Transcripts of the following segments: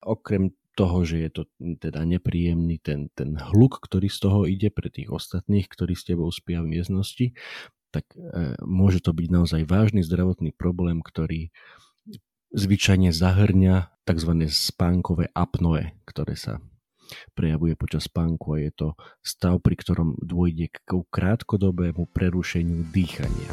Okrem toho, že je to teda nepríjemný ten hluk, ktorý z toho ide pre tých ostatných, ktorí s tebou spia v miestnosti, tak môže to byť naozaj vážny zdravotný problém, ktorý zvyčajne zahrňa tzv. Spánkové apnoe, ktoré sa prejavuje počas spánku a je to stav, pri ktorom dôjde k krátkodobému prerušeniu dýchania.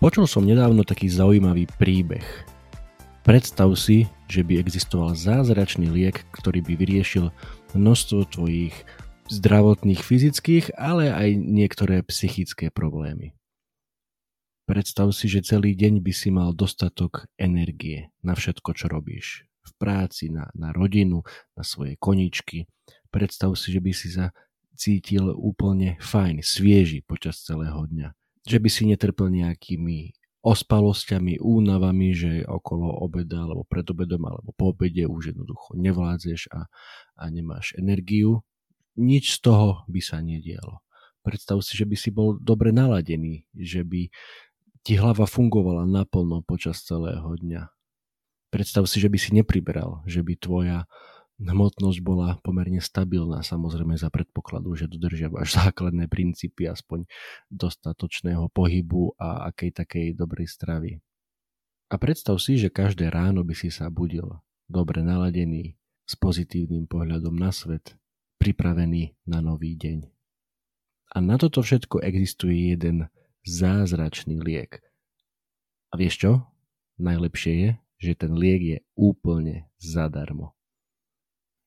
Počul som nedávno taký zaujímavý príbeh. Predstav si, že by existoval zázračný liek, ktorý by vyriešil množstvo tvojich zdravotných, fyzických, ale aj niektoré psychické problémy. Predstav si, že celý deň by si mal dostatok energie na všetko, čo robíš. V práci, na rodinu, na svoje koničky. Predstav si, že by si sa cítil úplne fajn, svieži počas celého dňa. Že by si netrpel nejakými ospalosťami, únavami, že okolo obeda alebo pred obedom alebo po obede už jednoducho nevládzeš a nemáš energiu. Nič z toho by sa nedialo. Predstav si, že by si bol dobre naladený, že by ti hlava fungovala naplno počas celého dňa. Predstav si, že by si nepriberal, že by tvoja hmotnosť bola pomerne stabilná, samozrejme za predpokladu, že dodržiavaš základné princípy aspoň dostatočného pohybu a akej takej dobrej stravy. A predstav si, že každé ráno by si sa budil dobre naladený, s pozitívnym pohľadom na svet, pripravený na nový deň. A na toto všetko existuje jeden zázračný liek. A vieš čo? Najlepšie je, že ten liek je úplne zadarmo.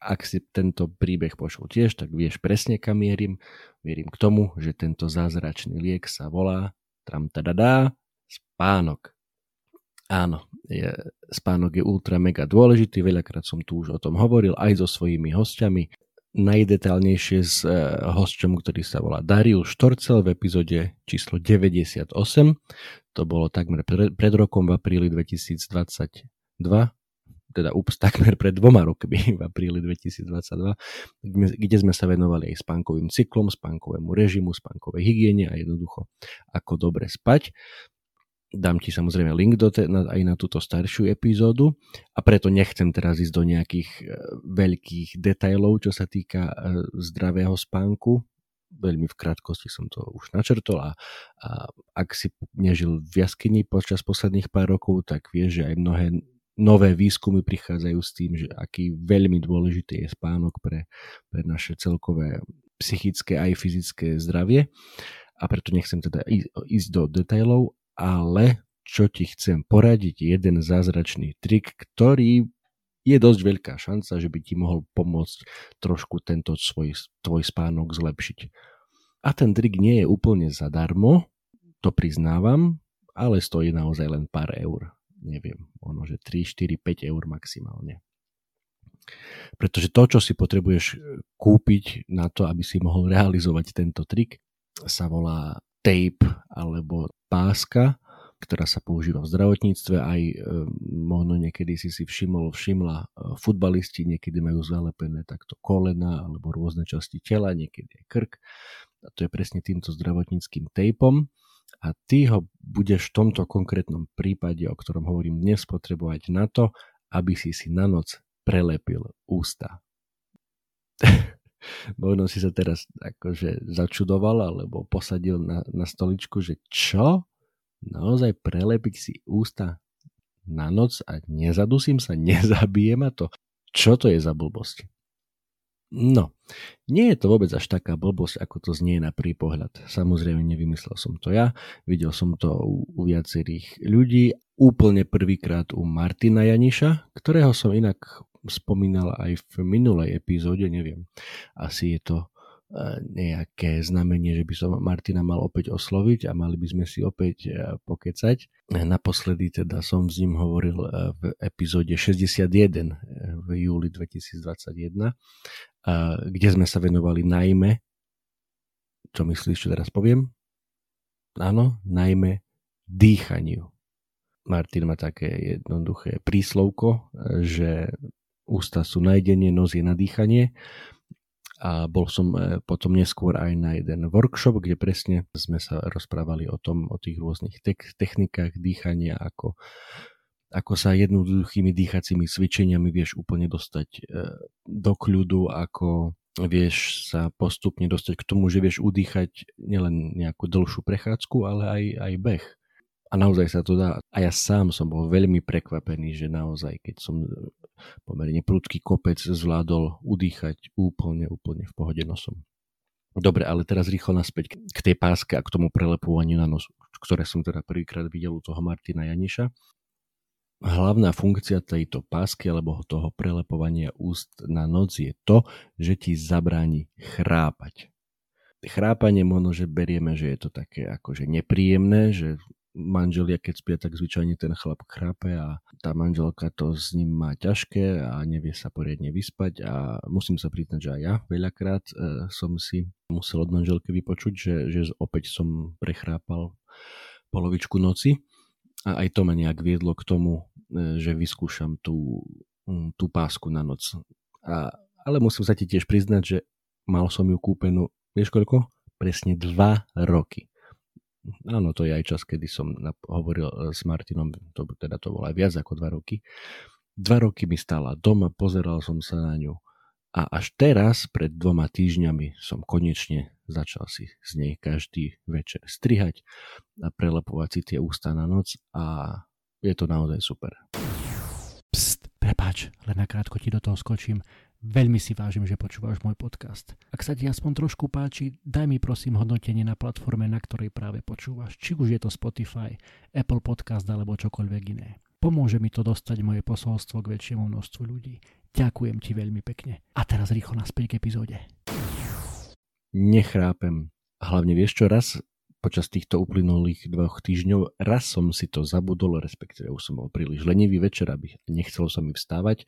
Ak si tento príbeh počul tiež, tak vieš presne, kam mierim. Mierim k tomu, že tento zázračný liek sa volá tramtadadá, spánok. Áno, spánok je ultra mega dôležitý, veľakrát som tu už o tom hovoril, aj so svojimi hostiami. Najdetálnejšie s hosťom, ktorý sa volá Daril Štorcel v epizóde číslo 98. To bolo takmer pred rokom v apríli 2022, teda takmer pred 2 rokmi v apríli 2022, kde sme sa venovali aj spánkovým cyklom, spánkovému režimu, spánkovej hygiene a jednoducho ako dobre spať. Dám ti samozrejme link aj na túto staršiu epizódu a preto nechcem teraz ísť do nejakých veľkých detailov, čo sa týka zdravého spánku. Veľmi v krátkosti som to už načrtol a ak si nežil v jaskyni počas posledných pár rokov, tak vieš, že aj mnohé nové výskumy prichádzajú s tým, že aký veľmi dôležitý je spánok pre naše celkové psychické aj fyzické zdravie a preto nechcem teda ísť do detailov. Ale čo ti chcem poradiť, jeden zázračný trik, ktorý je dosť veľká šanca, že by ti mohol pomôcť trošku tento tvoj spánok zlepšiť. A ten trik nie je úplne zadarmo, to priznávam, ale stojí naozaj len pár eur. Neviem, ono, že 3, 4, 5 eur maximálne. Pretože to, čo si potrebuješ kúpiť na to, aby si mohol realizovať tento trik, sa volá tape alebo páska, ktorá sa používa v zdravotníctve. Aj možno niekedy si všimla, futbalisti niekedy majú zalepené takto kolena alebo rôzne časti tela, niekedy aj krk. A to je presne týmto zdravotníckym tapom. A ty ho budeš v tomto konkrétnom prípade, o ktorom hovorím dnes, potrebovať na to, aby si na noc prelepil ústa. Možno si sa teraz akože začudoval alebo posadil na stoličku, že čo? Naozaj prelepiť si ústa na noc a nezadusím sa, nezabije ma to? Čo to je za blbosť? No, nie je to vôbec až taká blbosť, ako to znie na prvý pohľad. Samozrejme, nevymyslel som to ja, videl som to u viacerých ľudí, úplne prvýkrát u Martina Janiša, ktorého som inak spomínal aj v minulej epizóde, neviem, asi je to nejaké znamenie, že by som Martina mal opäť osloviť a mali by sme si opäť pokecať. Naposledy teda som s ním hovoril v epizóde 61 v júli 2021, kde sme sa venovali najmä, čo myslíš, čo teraz poviem? Áno, najmä dýchaniu. Martin má také jednoduché príslovko, že ústa sú na jedenie, nos je na dýchanie. A bol som potom neskôr aj na jeden workshop, kde presne sme sa rozprávali o tých rôznych technikách dýchania, ako sa jednoduchými dýchacími cvičeniami vieš úplne dostať do kľudu, ako vieš sa postupne dostať k tomu, že vieš udýchať nielen nejakú dlhšiu prechádzku, ale aj beh. A naozaj sa to dá. A ja sám som bol veľmi prekvapený, že naozaj, keď som pomerne prudký kopec zvládol udýchať úplne v pohode nosom. Dobre, ale teraz rýchlo naspäť k tej páske a k tomu prelepovaniu na nos, ktoré som teda prvýkrát videl u toho Martina Janiša. Hlavná funkcia tejto pásky alebo toho prelepovania úst na nos je to, že ti zabráni chrápať. Chrápanie možno, že berieme, že je to také akože nepríjemné, že manželia, keď spia, tak zvyčajne ten chlap chrápe a tá manželka to s ním má ťažké a nevie sa poriadne vyspať a musím sa priznať, že aj ja veľakrát som si musel od manželky vypočuť, že opäť som prechrápal polovičku noci a aj to ma nejak viedlo k tomu, že vyskúšam tú pásku na noc. Ale musím sa ti tiež priznať, že mal som ju kúpenú, vieš koľko? Presne 2 roky. Áno, to je aj čas, kedy som hovoril s Martinom, to bolo aj viac ako 2 roky. 2 roky mi stála doma, pozeral som sa na ňu a až teraz, pred 2 týždňami, som konečne začal si z nej každý večer strihať a prelepovať si tie ústa na noc a je to naozaj super. Pst, prepáč, len nakrátko ti do toho skočím. Veľmi si vážim, že počúvaš môj podcast. Ak sa ti aspoň trošku páči, daj mi prosím hodnotenie na platforme, na ktorej práve počúvaš, či už je to Spotify, Apple Podcast alebo čokoľvek iné. Pomôže mi to dostať moje posolstvo k väčšiemu množstvu ľudí. Ďakujem ti veľmi pekne. A teraz rýchlo naspäť k epizóde. Nechrápem. Hlavne vieš čo, raz počas týchto uplynulých 2 týždňov raz som si to zabudol, respektíve už som bol príliš lenivý večer, aby nechcelo sa mi vstávať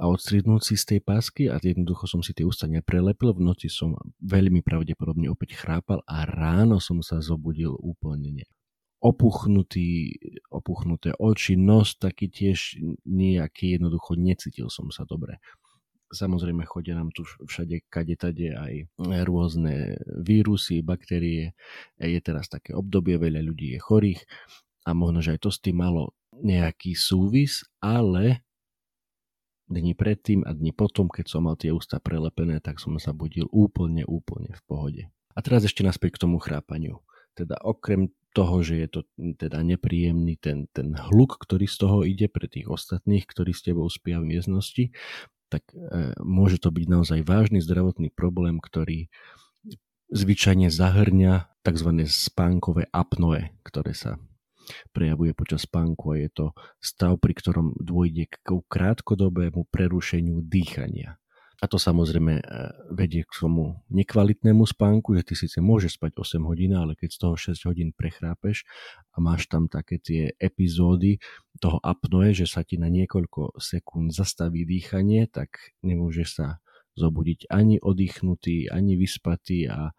a odstriednúť si z tej pásky a jednoducho som si tie ústa neprelepil. V noci som veľmi pravdepodobne opäť chrápal a ráno som sa zobudil úplne opuchnuté oči, nos taký tiež nejaký, jednoducho necítil som sa dobre. Samozrejme chodia nám tu všade kadetade aj rôzne vírusy, baktérie. Je teraz také obdobie, veľa ľudí je chorých a možno, že aj to s tým malo nejaký súvis, ale dni predtým a dni potom, keď som mal tie ústa prelepené, tak som sa budil úplne v pohode. A teraz ešte naspäť k tomu chrápaniu. Teda okrem toho, že je to teda nepríjemný ten hluk, ktorý z toho ide pre tých ostatných, ktorí s tebou spia v miestnosti, tak môže to byť naozaj vážny zdravotný problém, ktorý zvyčajne zahrňa tzv. Spánkové apnoe, ktoré sa prejavuje počas spánku a je to stav, pri ktorom dôjde k krátkodobému prerušeniu dýchania. A to samozrejme vedie k tomu nekvalitnému spánku, že ty síce môžeš spať 8 hodín, ale keď z toho 6 hodín prechrápeš a máš tam také tie epizódy toho apnoe, že sa ti na niekoľko sekúnd zastaví dýchanie, tak nemôžeš sa zobudiť ani oddychnutý, ani vyspatý a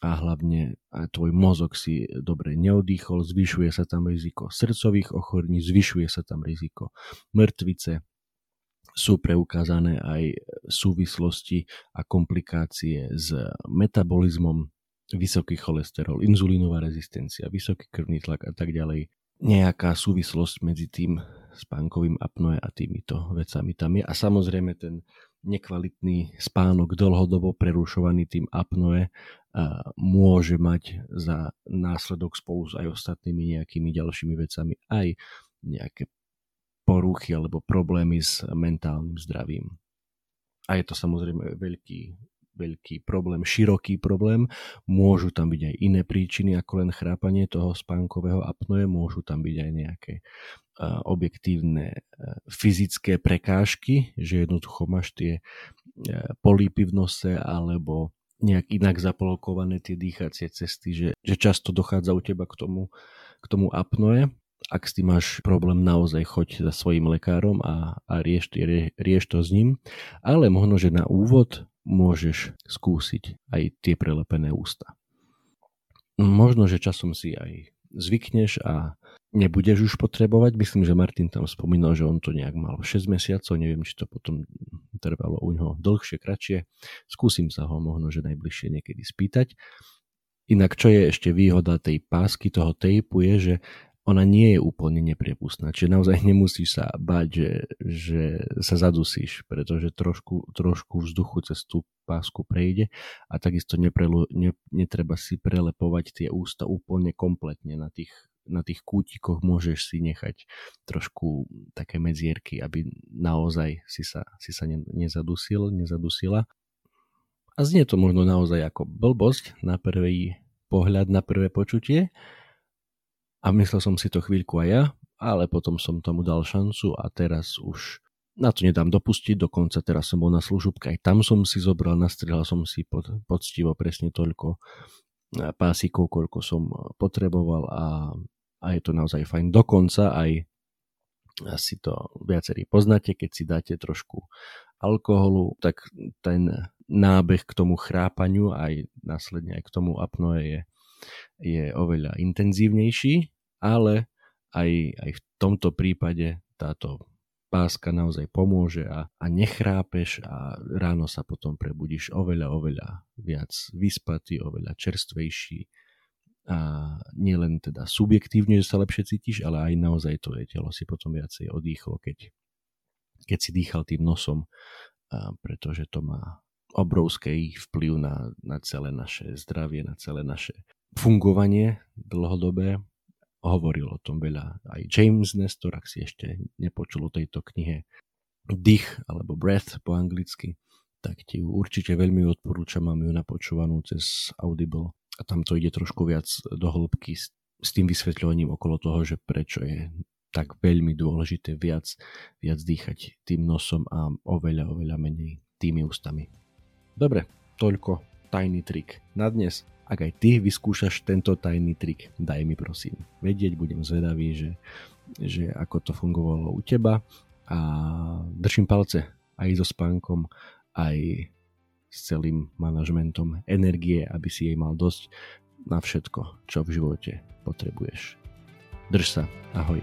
hlavne tvoj mozog si dobre neodýchol, zvyšuje sa tam riziko srdcových ochorení, zvyšuje sa tam riziko mŕtvice. Sú preukázané aj súvislosti a komplikácie s metabolizmom, vysoký cholesterol, inzulínová rezistencia, vysoký krvný tlak a tak ďalej. Nejaká súvislosť medzi tým spánkovým apnoe a týmito vecami tam je. A samozrejme ten nekvalitný spánok dlhodobo prerušovaný tým apnoe môže mať za následok spolu s aj ostatnými nejakými ďalšími vecami aj nejaké poruchy alebo problémy s mentálnym zdravím. A je to samozrejme veľký problém, široký problém. Môžu tam byť aj iné príčiny ako len chrápanie toho spánkového apnoe, môžu tam byť aj nejaké objektívne fyzické prekážky, že jednoducho máš tie polípy v nose alebo nejak inak zablokované tie dýchacie cesty, že často dochádza u teba k tomu apnoe. Ak s tým máš problém, naozaj choď za svojím lekárom a rieš to s ním. Ale možno, že na úvod môžeš skúsiť aj tie prelepené ústa. Možno, že časom si aj zvykneš a nebudeš už potrebovať. Myslím, že Martin tam spomínal, že on to nejak mal 6 mesiacov, neviem, či to potom trvalo u ňoho dlhšie, kratšie. Skúsim sa ho možno, že najbližšie niekedy spýtať. Inak, čo je ešte výhoda tej pásky, toho tejpu je, že ona nie je úplne nepriepustná. Čiže naozaj nemusíš sa báť, že sa zadusíš, pretože trošku vzduchu cez tú pásku prejde a takisto netreba si prelepovať tie ústa úplne kompletne na tých kútikoch môžeš si nechať trošku také medzierky, aby naozaj si sa nezadusila. A znie to možno naozaj ako blbosť na prvý pohľad, na prvé počutie. A myslel som si to chvíľku aj ja, ale potom som tomu dal šancu a teraz už na to nedám dopustiť. Dokonca teraz som bol na služobke, aj tam som si zobral, nastrihal som si poctivo presne toľko pásikov, koľko som potreboval a je to naozaj fajn. Dokonca aj asi to viacerí poznáte, keď si dáte trošku alkoholu, tak ten nábeh k tomu chrápaniu aj následne aj k tomu apnoe je oveľa intenzívnejší, ale aj v tomto prípade táto páska naozaj pomôže a nechrápeš a ráno sa potom prebudíš oveľa viac vyspatý, oveľa čerstvejší a nielen teda subjektívne, že sa lepšie cítiš, ale aj naozaj tvoje telo si potom viacej odýchlo, keď si dýchal tým nosom, pretože to má obrovský vplyv na celé naše zdravie, na celé naše fungovanie dlhodobé. Hovoril o tom veľa aj James Nestor, ak si ešte nepočul o tejto knihe Dých alebo Breath po anglicky, tak ti ju určite veľmi odporúčam, mám ju napočúvanú cez Audible a tam to ide trošku viac do hĺbky s tým vysvetľovaním okolo toho, že prečo je tak veľmi dôležité viac dýchať tým nosom a oveľa menej tými ústami. Dobre, toľko tajný trik na dnes. Ak aj ty vyskúšaš tento tajný trik, daj mi prosím vedieť, budem zvedavý, že ako to fungovalo u teba a držím palce aj so spánkom, aj s celým manažmentom energie, aby si jej mal dosť na všetko, čo v živote potrebuješ. Drž sa, ahoj.